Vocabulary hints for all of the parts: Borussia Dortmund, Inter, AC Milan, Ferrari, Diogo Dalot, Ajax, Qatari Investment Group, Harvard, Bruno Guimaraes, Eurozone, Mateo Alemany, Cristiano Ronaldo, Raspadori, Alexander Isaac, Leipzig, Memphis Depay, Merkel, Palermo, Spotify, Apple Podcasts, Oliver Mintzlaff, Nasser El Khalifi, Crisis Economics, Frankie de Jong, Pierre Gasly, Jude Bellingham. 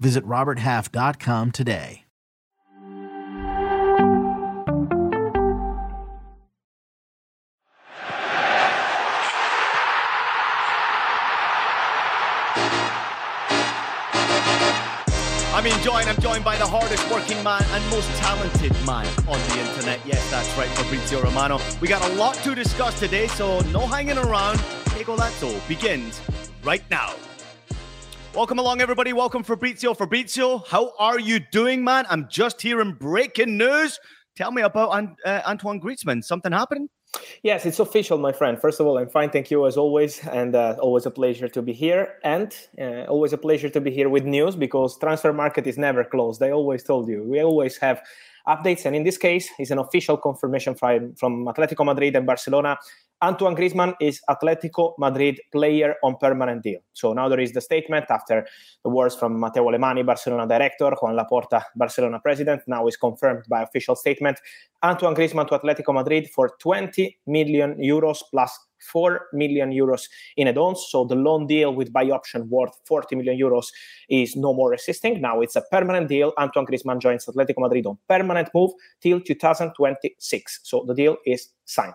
Visit roberthalf.com today. I'm joined by the hardest working man and most talented man on the internet. Yes, that's right, Fabrizio Romano. We got a lot to discuss today, so no hanging around. Qué Golazo begins right now. Welcome along, everybody. Welcome, Fabrizio. Fabrizio, how are you doing, man? I'm just hearing breaking news. Tell me about Antoine Griezmann. Something happening? Yes, it's official, my friend. First of all, I'm fine. Thank you as always. And always a pleasure to be here. And always a pleasure to be here with news, because transfer market is never closed. I always told you, we always have updates. And in this case, it's an official confirmation from Atletico Madrid and Barcelona. Antoine Griezmann is Atletico Madrid player on permanent deal. So now there is the statement after the words from Mateo Alemany, Barcelona director, Juan Laporta, Barcelona president. Now is confirmed by official statement. Antoine Griezmann to Atletico Madrid for 20 million euros plus 4 million euros in add-ons. So the loan deal with buy option worth 40 million euros is no more existing. Now it's a permanent deal. Antoine Griezmann joins Atletico Madrid on permanent move till 2026. So the deal is signed.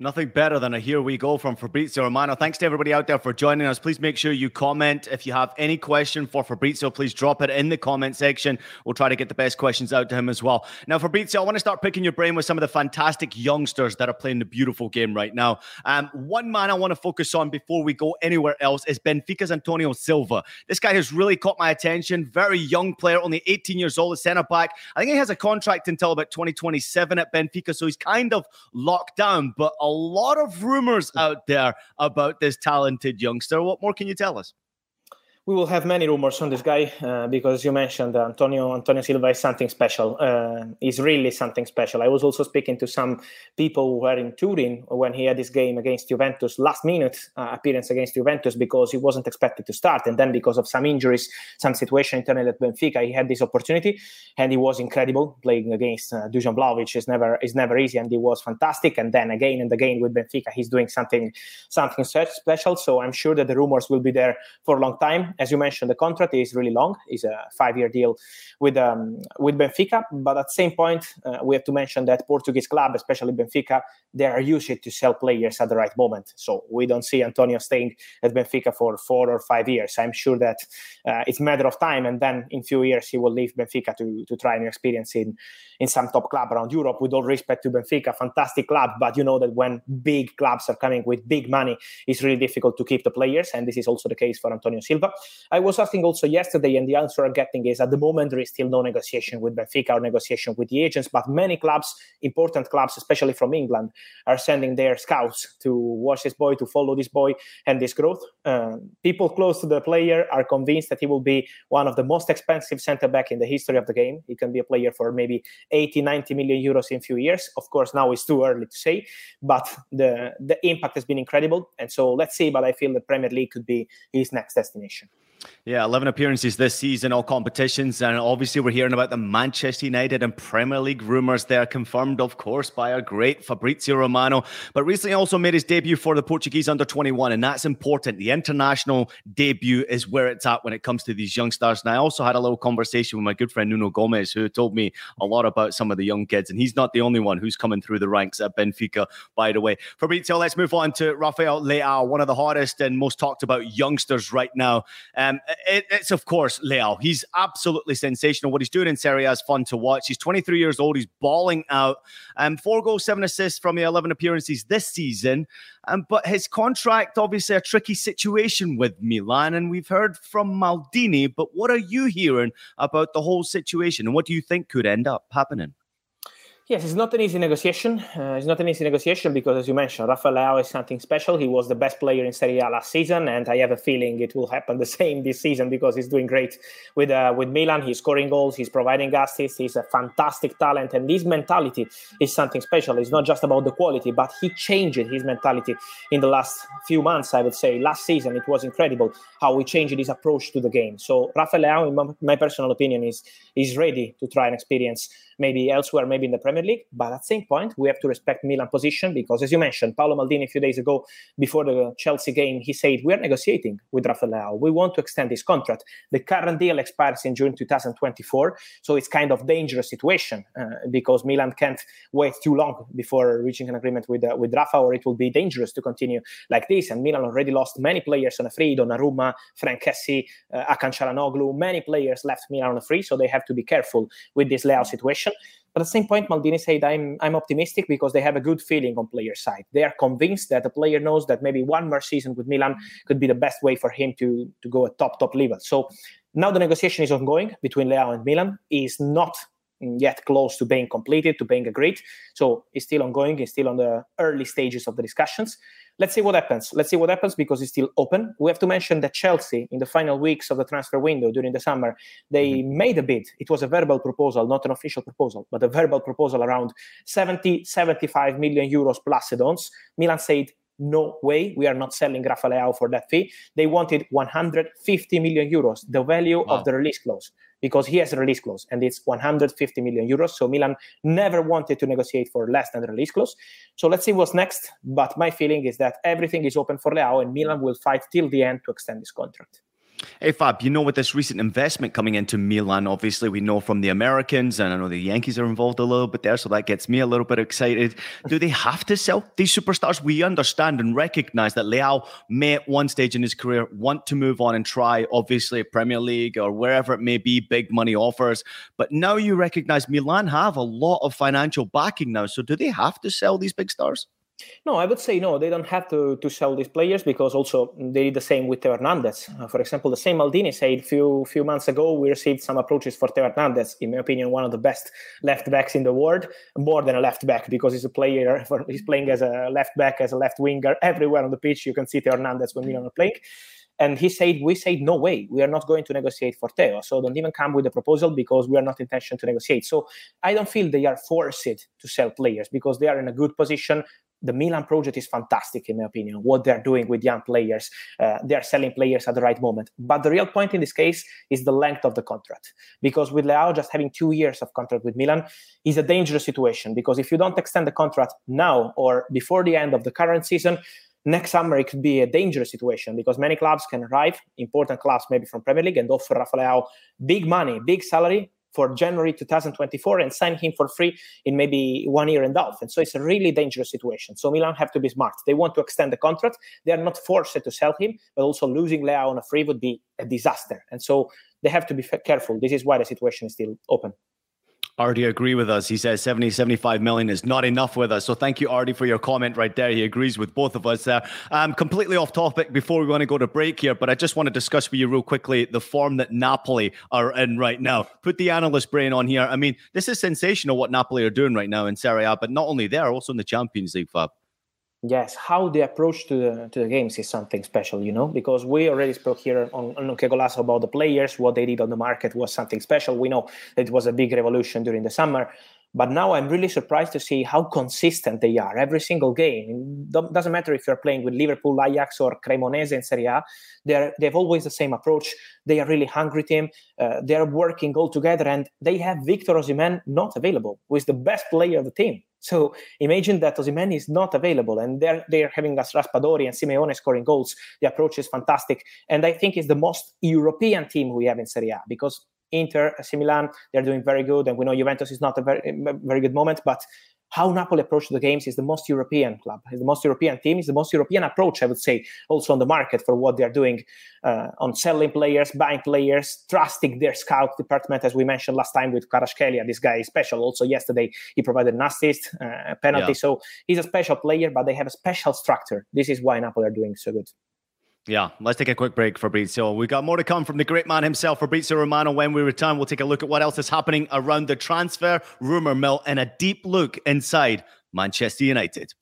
Nothing better than a here we go from Fabrizio Romano. Thanks to everybody out there for joining us. Please make sure you comment. If you have any question for Fabrizio, please drop it in the comment section. We'll try to get the best questions out to him as well. Now, Fabrizio, I want to start picking your brain with some of the fantastic youngsters that are playing the beautiful game right now. One man I want to focus on before we go anywhere else is Benfica's Antonio Silva. This guy has really caught my attention. Very young player, only 18 years old, a centre-back. I think he has a contract until about 2027 at Benfica, so he's kind of locked down, but a lot of rumors out there about this talented youngster. What more can you tell us? We will have many rumors on this guy because you mentioned Antonio Silva is something special. He's really something special. I was also speaking to some people who were in Turin when he had his game against Juventus, last-minute appearance against Juventus, because he wasn't expected to start. And then because of some injuries, some situation internally at Benfica, he had this opportunity and he was incredible playing against Dusan Vlahovic. It's never easy, and he was fantastic. And then again and again with Benfica, he's doing something special. So I'm sure that the rumors will be there for a long time. As you mentioned, the contract is really long. It's a 5-year deal with Benfica. But at the same point, we have to mention that Portuguese club, especially Benfica, they are used to sell players at the right moment. So we don't see Antonio staying at Benfica for 4 or 5 years. I'm sure that it's a matter of time. And then in a few years, he will leave Benfica to try new experience in some top club around Europe. With all respect to Benfica, fantastic club. But you know that when big clubs are coming with big money, it's really difficult to keep the players. And this is also the case for Antonio Silva. I was asking also yesterday, and the answer I'm getting is at the moment there is still no negotiation with Benfica or negotiation with the agents, but many clubs, important clubs, especially from England, are sending their scouts to watch this boy, to follow this boy and this growth. People close to the player are convinced that he will be one of the most expensive centre-back in the history of the game. He can be a player for maybe 80, 90 million euros in a few years. Of course, now it's too early to say, but the impact has been incredible. And so let's see, but I feel the Premier League could be his next destination. Yeah, 11 appearances this season, all competitions. And obviously we're hearing about the Manchester United and Premier League rumours there, confirmed, of course, by our great Fabrizio Romano. But recently also made his debut for the Portuguese under-21, and that's important. The international debut is where it's at when it comes to these young stars. And I also had a little conversation with my good friend Nuno Gomes, who told me a lot about some of the young kids. And he's not the only one who's coming through the ranks at Benfica, by the way. Fabrizio, let's move on to Rafael Leão, one of the hottest and most talked about youngsters right now. It's, of course, Leão. He's absolutely sensational. What he's doing in Serie A is fun to watch. He's 23 years old. He's balling out. 4 goals, 7 assists from the 11 appearances this season. But his contract, obviously, a tricky situation with Milan. And we've heard from Maldini. But what are you hearing about the whole situation? And what do you think could end up happening? Yes, it's not an easy negotiation. It's not an easy negotiation because, as you mentioned, Rafael Leão is something special. He was the best player in Serie A last season, and I have a feeling it will happen the same this season because he's doing great with Milan. He's scoring goals, he's providing assists, he's a fantastic talent, and his mentality is something special. It's not just about the quality, but he changed his mentality in the last few months, I would say. Last season, it was incredible how he changed his approach to the game. So Rafael Leão, in my personal opinion, is ready to try and experience maybe elsewhere, maybe in the Premier League. But at the same point, we have to respect Milan's position because, as you mentioned, Paolo Maldini a few days ago, before the Chelsea game, he said, we are negotiating with Rafael Leão. We want to extend his contract. The current deal expires in June 2024. So it's kind of dangerous situation because Milan can't wait too long before reaching an agreement with Rafa, or it will be dangerous to continue like this. And Milan already lost many players on a free. Donnarumma, Frankesi, Hakan Çalhanoğlu, many players left Milan on a free. So they have to be careful with this Leão situation. But at the same point, Maldini said, I'm optimistic because they have a good feeling on player side. They are convinced that the player knows that maybe one more season with Milan could be the best way for him to go at top level. So now the negotiation is ongoing between Leão and Milan. He is not yet close to being completed, to being agreed. So it's still ongoing. It's still on the early stages of the discussions. Let's see what happens. Let's see what happens because it's still open. We have to mention that Chelsea, in the final weeks of the transfer window during the summer, they made a bid. It was a verbal proposal, not an official proposal, but a verbal proposal around 70-75 million euros plus add-ons. Milan said, no way, we are not selling Rafael Leão for that fee. They wanted 150 million euros, the value of the release clause, because he has a release clause, and it's 150 million euros. So Milan never wanted to negotiate for less than the release clause. So let's see what's next. But my feeling is that everything is open for Leão, and Milan will fight till the end to extend his contract. Hey, Fab, you know, with this recent investment coming into Milan, obviously we know from the Americans, and I know the Yankees are involved a little bit there, so that gets me a little bit excited. Do they have to sell these superstars? We understand and recognize that Leão may at one stage in his career want to move on and try, obviously, Premier League or wherever it may be, big money offers. But now you recognize Milan have a lot of financial backing now, so do they have to sell these big stars? No, I would say no, they don't have to sell these players because also they did the same with Teo Hernandez. For example, the same Maldini said a few months ago, we received some approaches for Teo Hernandez, in my opinion, one of the best left-backs in the world, more than a left-back because he's playing as a left-back, as a left-winger. Everywhere on the pitch, you can see Teo Hernandez when Milan are playing. And we said, no way, we are not going to negotiate for Teo. So don't even come with a proposal because we are not intention to negotiate. So I don't feel they are forced to sell players because they are in a good position. The Milan project is fantastic, in my opinion, what they're doing with young players. They are selling players at the right moment. But the real point in this case is the length of the contract. Because with Leão just having 2 years of contract with Milan is a dangerous situation. Because if you don't extend the contract now or before the end of the current season, next summer, it could be a dangerous situation because many clubs can arrive, important clubs maybe from Premier League, and offer Rafael Leão big money, big salary for January 2024 and sign him for free in maybe 1 year and a half. And so it's a really dangerous situation. So Milan have to be smart. They want to extend the contract. They are not forced to sell him, but also losing Leão on a free would be a disaster. And so they have to be careful. This is why the situation is still open. Artie agree with us. He says 75 million is not enough with us. So thank you, Artie, for your comment right there. He agrees with both of us there. Completely off topic before we want to go to break here, but I just want to discuss with you real quickly the form that Napoli are in right now. Put the analyst brain on here. I mean, this is sensational what Napoli are doing right now in Serie A, but not only there, also in the Champions League, Fab. Yes, how the approach to the games is something special, you know, because we already spoke here on Qué Golazo about the players. What they did on the market was something special. We know it was a big revolution during the summer. But now I'm really surprised to see how consistent they are every single game. It doesn't matter if you're playing with Liverpool, Ajax or Cremonese in Serie A. They have always the same approach. They are really hungry team. They are working all together and they have Victor Osimhen not available, who is the best player of the team. So imagine that Osimhen is not available and they're having us Raspadori and Simeone scoring goals. The approach is fantastic. And I think it's the most European team we have in Serie A because Inter, AC Milan, they're doing very good. And we know Juventus is not a very good moment, but how Napoli approach the games is the most European club, is the most European team, is the most European approach, I would say, also on the market for what they're doing on selling players, buying players, trusting their scout department, as we mentioned last time with Kvaratskhelia. This guy is special. Also yesterday, he provided an assist, a penalty. Yeah. So he's a special player, but they have a special structure. This is why Napoli are doing so good. Yeah, let's take a quick break, Fabrizio. We've got more to come from the great man himself, Fabrizio Romano. When we return, we'll take a look at what else is happening around the transfer rumour mill and a deep look inside Manchester United.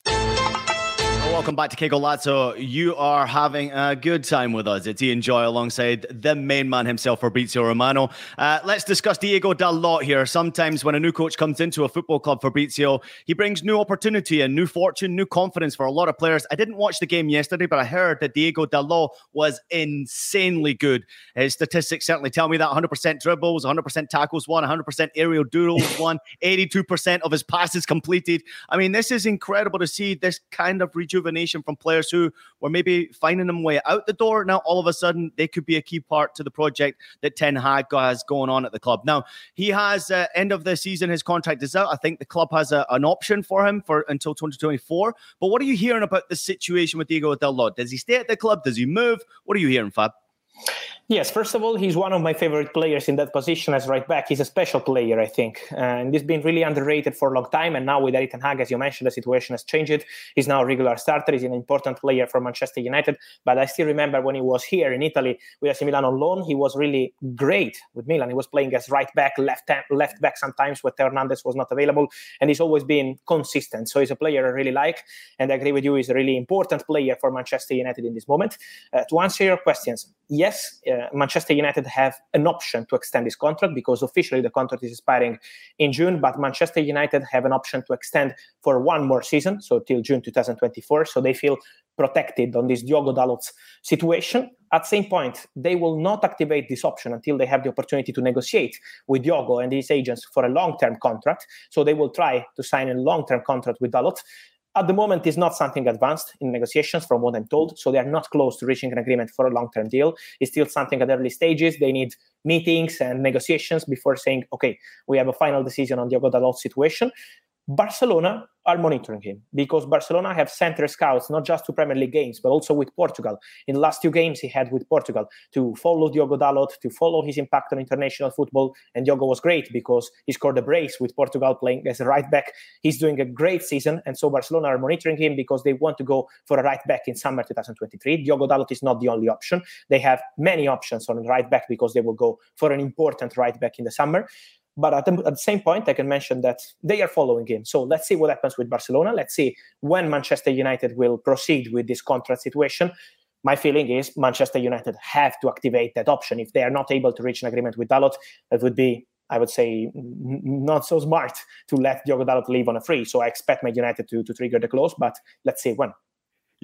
Welcome back to Qué Golazo. You are having a good time with us. It's Ian Joy alongside the main man himself, Fabrizio Romano. Let's discuss Diogo Dalot here. Sometimes when a new coach comes into a football club, Fabrizio, he brings new opportunity and new fortune, new confidence for a lot of players. I didn't watch the game yesterday, but I heard that Diogo Dalot was insanely good. His statistics certainly tell me that. 100% dribbles, 100% tackles won, 100% aerial duels won, 82% of his passes completed. I mean, this is incredible to see this kind of rejuvenation from players who were maybe finding them way out the door. Now, all of a sudden, they could be a key part to the project that Ten Hag has going on at the club. Now, he has, end of the season, his contract is out. I think the club has an option for him for until 2024. But what are you hearing about the situation with Diogo Dalot? Does he stay at the club? Does he move? What are you hearing, Fab? Yes, first of all, he's one of my favorite players in that position as right back. He's a special player, I think. And he's been really underrated for a long time. And now with Ten Hag, as you mentioned, the situation has changed. He's now a regular starter. He's an important player for Manchester United. But I still remember when he was here in Italy with AC Milan on loan, he was really great with Milan. He was playing as right back, left back sometimes when Teo Hernandez was not available. And he's always been consistent. So he's a player I really like. And I agree with you, he's a really important player for Manchester United in this moment. To answer your questions, yes, Manchester United have an option to extend this contract because officially the contract is expiring in June, but Manchester United have an option to extend for one more season, so till June 2024, so they feel protected on this Diogo Dalot's situation. At the same point, they will not activate this option until they have the opportunity to negotiate with Diogo and his agents for a long-term contract, so they will try to sign a long-term contract with Dalot. At the moment, it's not something advanced in negotiations, from what I'm told, so they are not close to reaching an agreement for a long-term deal. It's still something at early stages. They need meetings and negotiations before saying, okay, we have a final decision on Diogo Dalot's situation. Barcelona are monitoring him because Barcelona have sent their scouts not just to Premier League games, but also with Portugal. In the last two games he had with Portugal to follow Diogo Dalot, to follow his impact on international football. And Diogo was great because he scored a brace with Portugal playing as a right back. He's doing a great season. And so Barcelona are monitoring him because they want to go for a right back in summer 2023. Diogo Dalot is not the only option. They have many options on right back because they will go for an important right back in the summer. But at the same point, I can mention that they are following him. So let's see what happens with Barcelona. Let's see when Manchester United will proceed with this contract situation. My feeling is Manchester United have to activate that option. If they are not able to reach an agreement with Dalot, that would be, I would say, not so smart to let Diogo Dalot leave on a free. So I expect Man United to trigger the clause, but let's see when.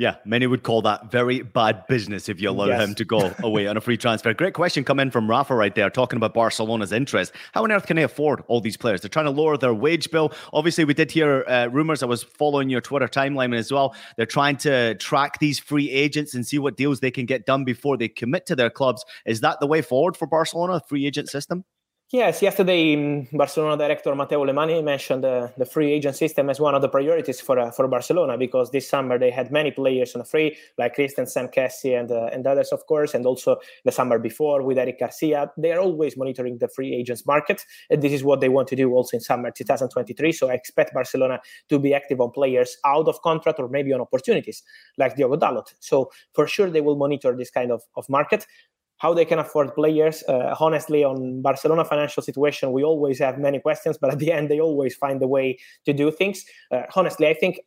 Yeah, many would call that very bad business if you allow him to go away on a free transfer. Great question come in from Rafa right there, talking about Barcelona's interest. How on earth can they afford all these players? They're trying to lower their wage bill. Obviously, we did hear rumours. I was following your Twitter timeline as well. They're trying to track these free agents and see what deals they can get done before they commit to their clubs. Is that the way forward for Barcelona, a free agent system? Yes, yesterday Barcelona director Mateo Alemany mentioned the free agent system as one of the priorities for Barcelona, because this summer they had many players on a free, like Christensen, Cassie and others, of course, and also the summer before with Eric Garcia. They are always monitoring the free agents market, and this is what they want to do also in summer 2023. So I expect Barcelona to be active on players out of contract or maybe on opportunities like Diogo Dalot. So for sure they will monitor this kind of market. How they can afford players, honestly, on Barcelona financial situation, we always have many questions, but at the end, they always find a way to do things. Honestly, I think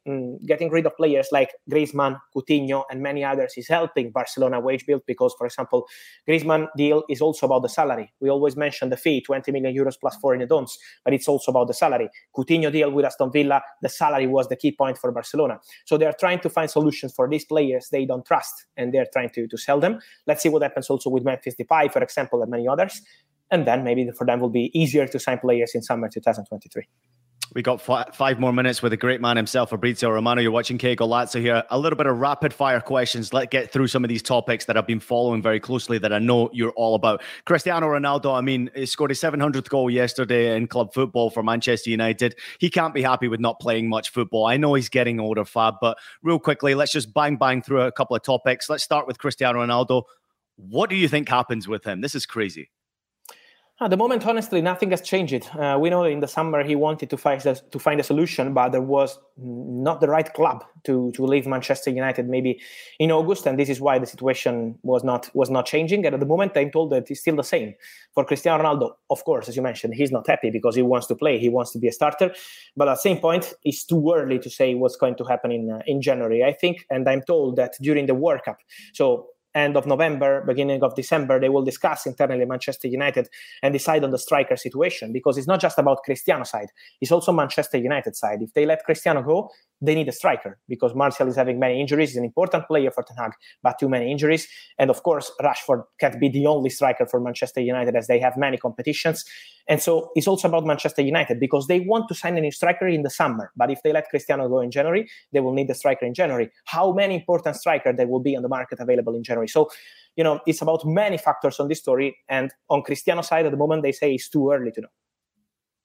getting rid of players like Griezmann, Coutinho, and many others is helping Barcelona wage bill because, for example, Griezmann deal is also about the salary. We always mention the fee, 20 million euros plus 4 in add-ons, but it's also about the salary. Coutinho deal with Aston Villa, the salary was the key point for Barcelona. So they are trying to find solutions for these players they don't trust, and they're trying to sell them. Let's see what happens also with Memphis Depay, for example, and many others. And then maybe for them will be easier to sign players in summer 2023. We got five more minutes with the great man himself, Fabrizio Romano. You're watching Qué Golazo here. A little bit of rapid fire questions. Let's get through some of these topics that I've been following very closely that I know you're all about. Cristiano Ronaldo, I mean, he scored his 700th goal yesterday in club football for Manchester United. He can't be happy with not playing much football. I know he's getting older, Fab, but real quickly, let's just bang through a couple of topics. Let's start with Cristiano Ronaldo. What do you think happens with him? This is crazy. At the moment, honestly, nothing has changed. We know in the summer he wanted to find a solution, but there was not the right club to leave Manchester United maybe in August, and this is why the situation was not changing. And at the moment, I'm told that it's still the same. For Cristiano Ronaldo, of course, as you mentioned, he's not happy because he wants to play, he wants to be a starter. But at the same point, it's too early to say what's going to happen in January, I think. And I'm told that during the World Cup, so end of November, beginning of December, they will discuss internally Manchester United and decide on the striker situation, because it's not just about Cristiano side, it's also Manchester United side. If they let Cristiano go, they need a striker, because Martial is having many injuries. He's an important player for Ten Hag, but too many injuries. And of course, Rashford can't be the only striker for Manchester United, as they have many competitions. And so it's also about Manchester United, because they want to sign a new striker in the summer. But if they let Cristiano go in January, they will need a striker in January. How many important strikers there will be on the market available in January? So, you know, it's about many factors on this story. And on Cristiano's side, at the moment, they say it's too early to know.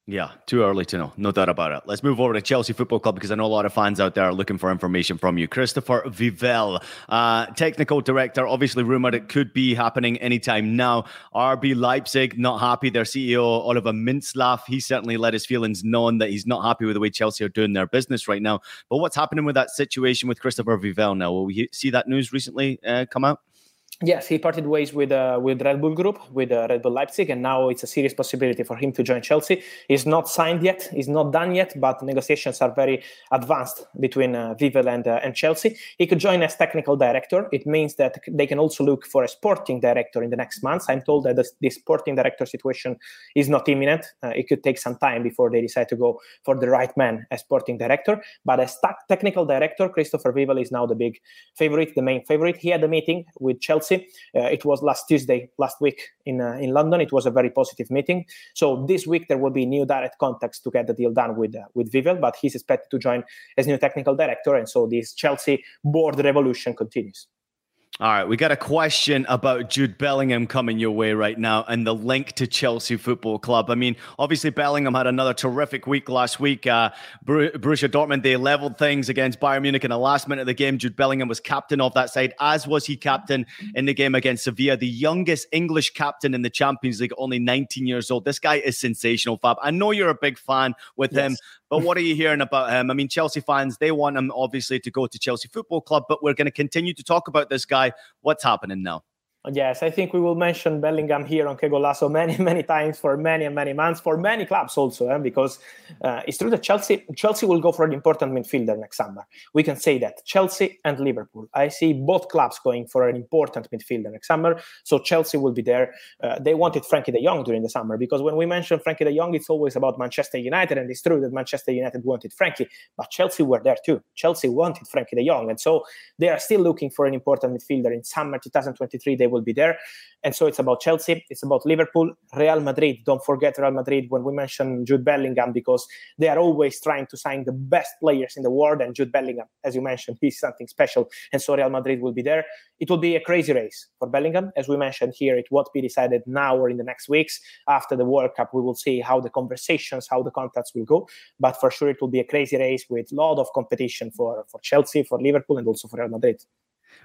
Yeah, too early to know. No doubt about it. Let's move over to Chelsea Football Club, because I know a lot of fans out there are looking for information from you. Christopher Vivell, technical director, obviously rumoured it could be happening anytime now. RB Leipzig, not happy. Their CEO, Oliver Mintzlaff, he certainly let his feelings known that he's not happy with the way Chelsea are doing their business right now. But what's happening with that situation with Christopher Vivell now? Will we see that news recently come out? Yes, he parted ways with Red Bull Group, with Red Bull Leipzig, and now it's a serious possibility for him to join Chelsea. He's not signed yet, he's not done yet, but negotiations are very advanced between Vivell and Chelsea. He could join as technical director. It means that they can also look for a sporting director in the next months. I'm told that the sporting director situation is not imminent. It could take some time before they decide to go for the right man as sporting director. But as technical director, Christopher Vivell is now the big favorite, the main favorite. He had a meeting with Chelsea. It was last week in London. It was a very positive meeting. So this week there will be new direct contacts to get the deal done with Vivell, but he's expected to join as new technical director, and so this Chelsea board revolution continues. All right, we got a question about Jude Bellingham coming your way right now and the link to Chelsea Football Club. I mean, obviously Bellingham had another terrific week last week. Borussia Dortmund, they leveled things against Bayern Munich in the last minute of the game. Jude Bellingham was captain of that side, as was he captain in the game against Sevilla, the youngest English captain in the Champions League, only 19 years old. This guy is sensational, Fab. I know you're a big fan with him. But what are you hearing about him? I mean, Chelsea fans, they want him, obviously, to go to Chelsea Football Club, but we're going to continue to talk about this guy. What's happening now? Yes, I think we will mention Bellingham here on Qué Golazo many, many times for many and many months, for many clubs also, because it's true that Chelsea will go for an important midfielder next summer. We can say that. Chelsea and Liverpool. I see both clubs going for an important midfielder next summer, so Chelsea will be there. They wanted Frankie de Jong during the summer, because when we mention Frankie de Jong, it's always about Manchester United, and it's true that Manchester United wanted Frankie, but Chelsea were there too. Chelsea wanted Frankie de Jong, and so they are still looking for an important midfielder. In summer 2023, they will be there. And so it's about Chelsea, it's about Liverpool, Real Madrid. Don't forget Real Madrid when we mention Jude Bellingham, because they are always trying to sign the best players in the world, and Jude Bellingham, as you mentioned, he's something special, and so Real Madrid will be there. It will be a crazy race for Bellingham. As we mentioned here, it won't be decided now or in the next weeks. After the World Cup, we will see how the conversations, how the contacts will go, but for sure it will be a crazy race with a lot of competition for Chelsea, for Liverpool, and also for Real Madrid.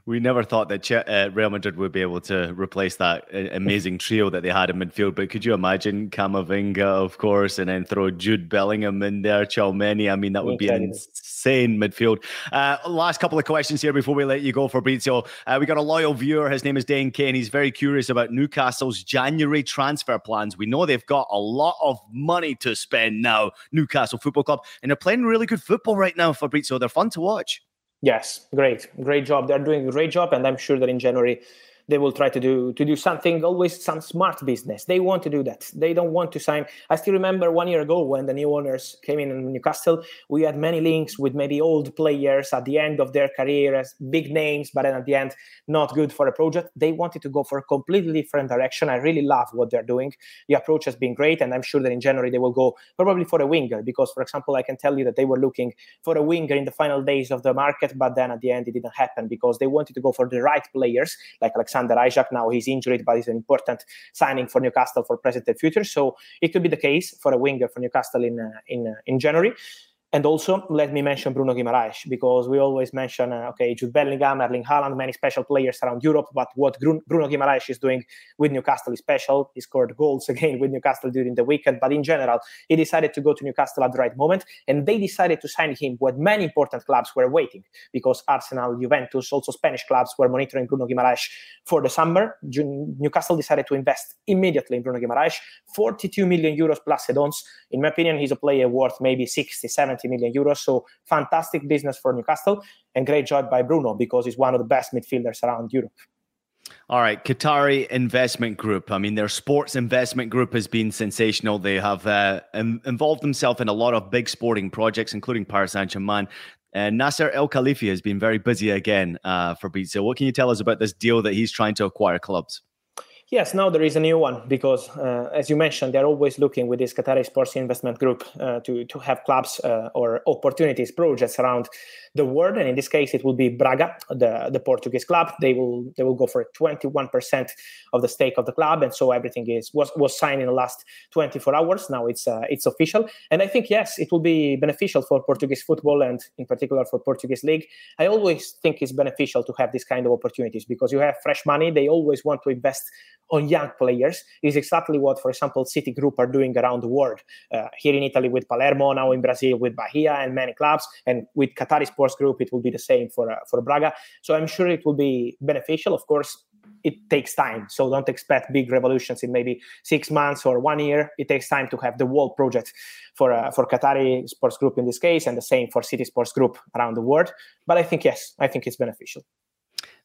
We never thought that Real Madrid would be able to replace that amazing trio that they had in midfield. But could you imagine Camavinga, of course, and then throw Jude Bellingham in there, Chalmeni? I mean, that would be an insane midfield. Last couple of questions here before we let you go, Fabrizio. We got a loyal viewer. His name is Dane Kane. He's very curious about Newcastle's January transfer plans. We know they've got a lot of money to spend now, Newcastle Football Club. And they're playing really good football right now, Fabrizio. They're fun to watch. Yes, great job. They're doing a great job, and I'm sure that in January they will try to do something, always some smart business. They want to do that. They don't want to sign. I still remember 1 year ago when the new owners came in Newcastle, we had many links with maybe old players at the end of their careers, big names, but then at the end, not good for a project. They wanted to go for a completely different direction. I really love what they're doing. The approach has been great, and I'm sure that in January they will go probably for a winger, because, for example, I can tell you that they were looking for a winger in the final days of the market, but then at the end it didn't happen because they wanted to go for the right players, like Alexander Isak. Now he's injured, but he's an important signing for Newcastle for present and future. So it could be the case for a winger for Newcastle in January. And also, let me mention Bruno Guimaraes, because we always mention, Jude Bellingham, Erling Haaland, many special players around Europe. But what Bruno Guimaraes is doing with Newcastle is special. He scored goals again with Newcastle during the weekend. But in general, he decided to go to Newcastle at the right moment. And they decided to sign him when many important clubs were waiting, because Arsenal, Juventus, also Spanish clubs were monitoring Bruno Guimaraes for the summer. Newcastle decided to invest immediately in Bruno Guimaraes, 42 million euros plus add-ons. In my opinion, he's a player worth maybe 60, 70 million euros. So fantastic business for Newcastle, and great job by Bruno, because he's one of the best midfielders around Europe. All right, Qatari Investment Group. I mean, their sports investment group has been sensational. They have involved themselves in a lot of big sporting projects, including Paris Saint-Germain. Nasser El Khalifi has been very busy again, Fabrizio. What can you tell us about this deal that he's trying to acquire clubs? Yes, now there is a new one, because as you mentioned, they're always looking with this Qatar Sports Investment Group to have clubs or opportunities, projects around the world. And in this case, it will be Braga, the Portuguese club. They will go for 21% of the stake of the club. And so everything was signed in the last 24 hours. Now it's official. And I think, yes, it will be beneficial for Portuguese football, and in particular for Portuguese league. I always think it's beneficial to have this kind of opportunities, because you have fresh money. They always want to invest on young players. Is exactly what, for example, Citigroup are doing around the world. Here in Italy with Palermo, now in Brazil with Bahia and many clubs, and with Qatari Sports Group, it will be the same for Braga. So I'm sure it will be beneficial. Of course, it takes time. So don't expect big revolutions in maybe 6 months or 1 year. It takes time to have the whole project for Qatari Sports Group in this case, and the same for City Sports Group around the world. But I think, yes, I think it's beneficial.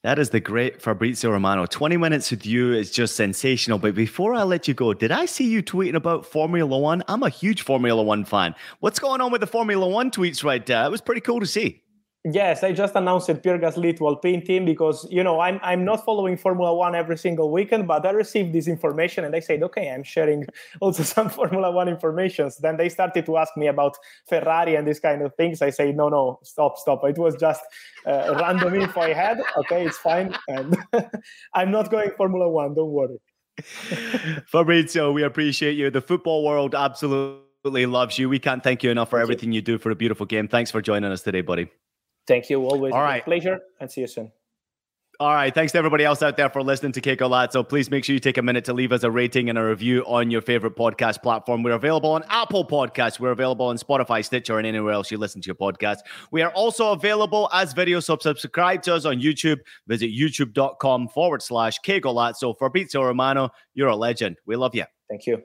That is the great Fabrizio Romano. 20 minutes with you is just sensational. But before I let you go, did I see you tweeting about Formula One? I'm a huge Formula One fan. What's going on with the Formula One tweets right there? It was pretty cool to see. Yes, I just announced Pierre Gasly to Alpine team, because, you know, I'm not following Formula One every single weekend, but I received this information and I said, okay, I'm sharing also some Formula One information. So then they started to ask me about Ferrari and these kind of things. I say, no, stop. It was just random info I had. Okay, it's fine. And I'm not going Formula One, don't worry. Fabrizio, we appreciate you. The football world absolutely loves you. We can't thank you enough for everything you do for a beautiful game. Thanks for joining us today, buddy. Thank you. Always a pleasure, and see you soon. All right. Thanks to everybody else out there for listening to Qué Golazo. Please make sure you take a minute to leave us a rating and a review on your favorite podcast platform. We're available on Apple Podcasts. We're available on Spotify, Stitcher, and anywhere else you listen to your podcast. We are also available as video, so subscribe to us on YouTube. Visit youtube.com/Qué Golazo. Fabrizio Romano, you're a legend. We love you. Thank you.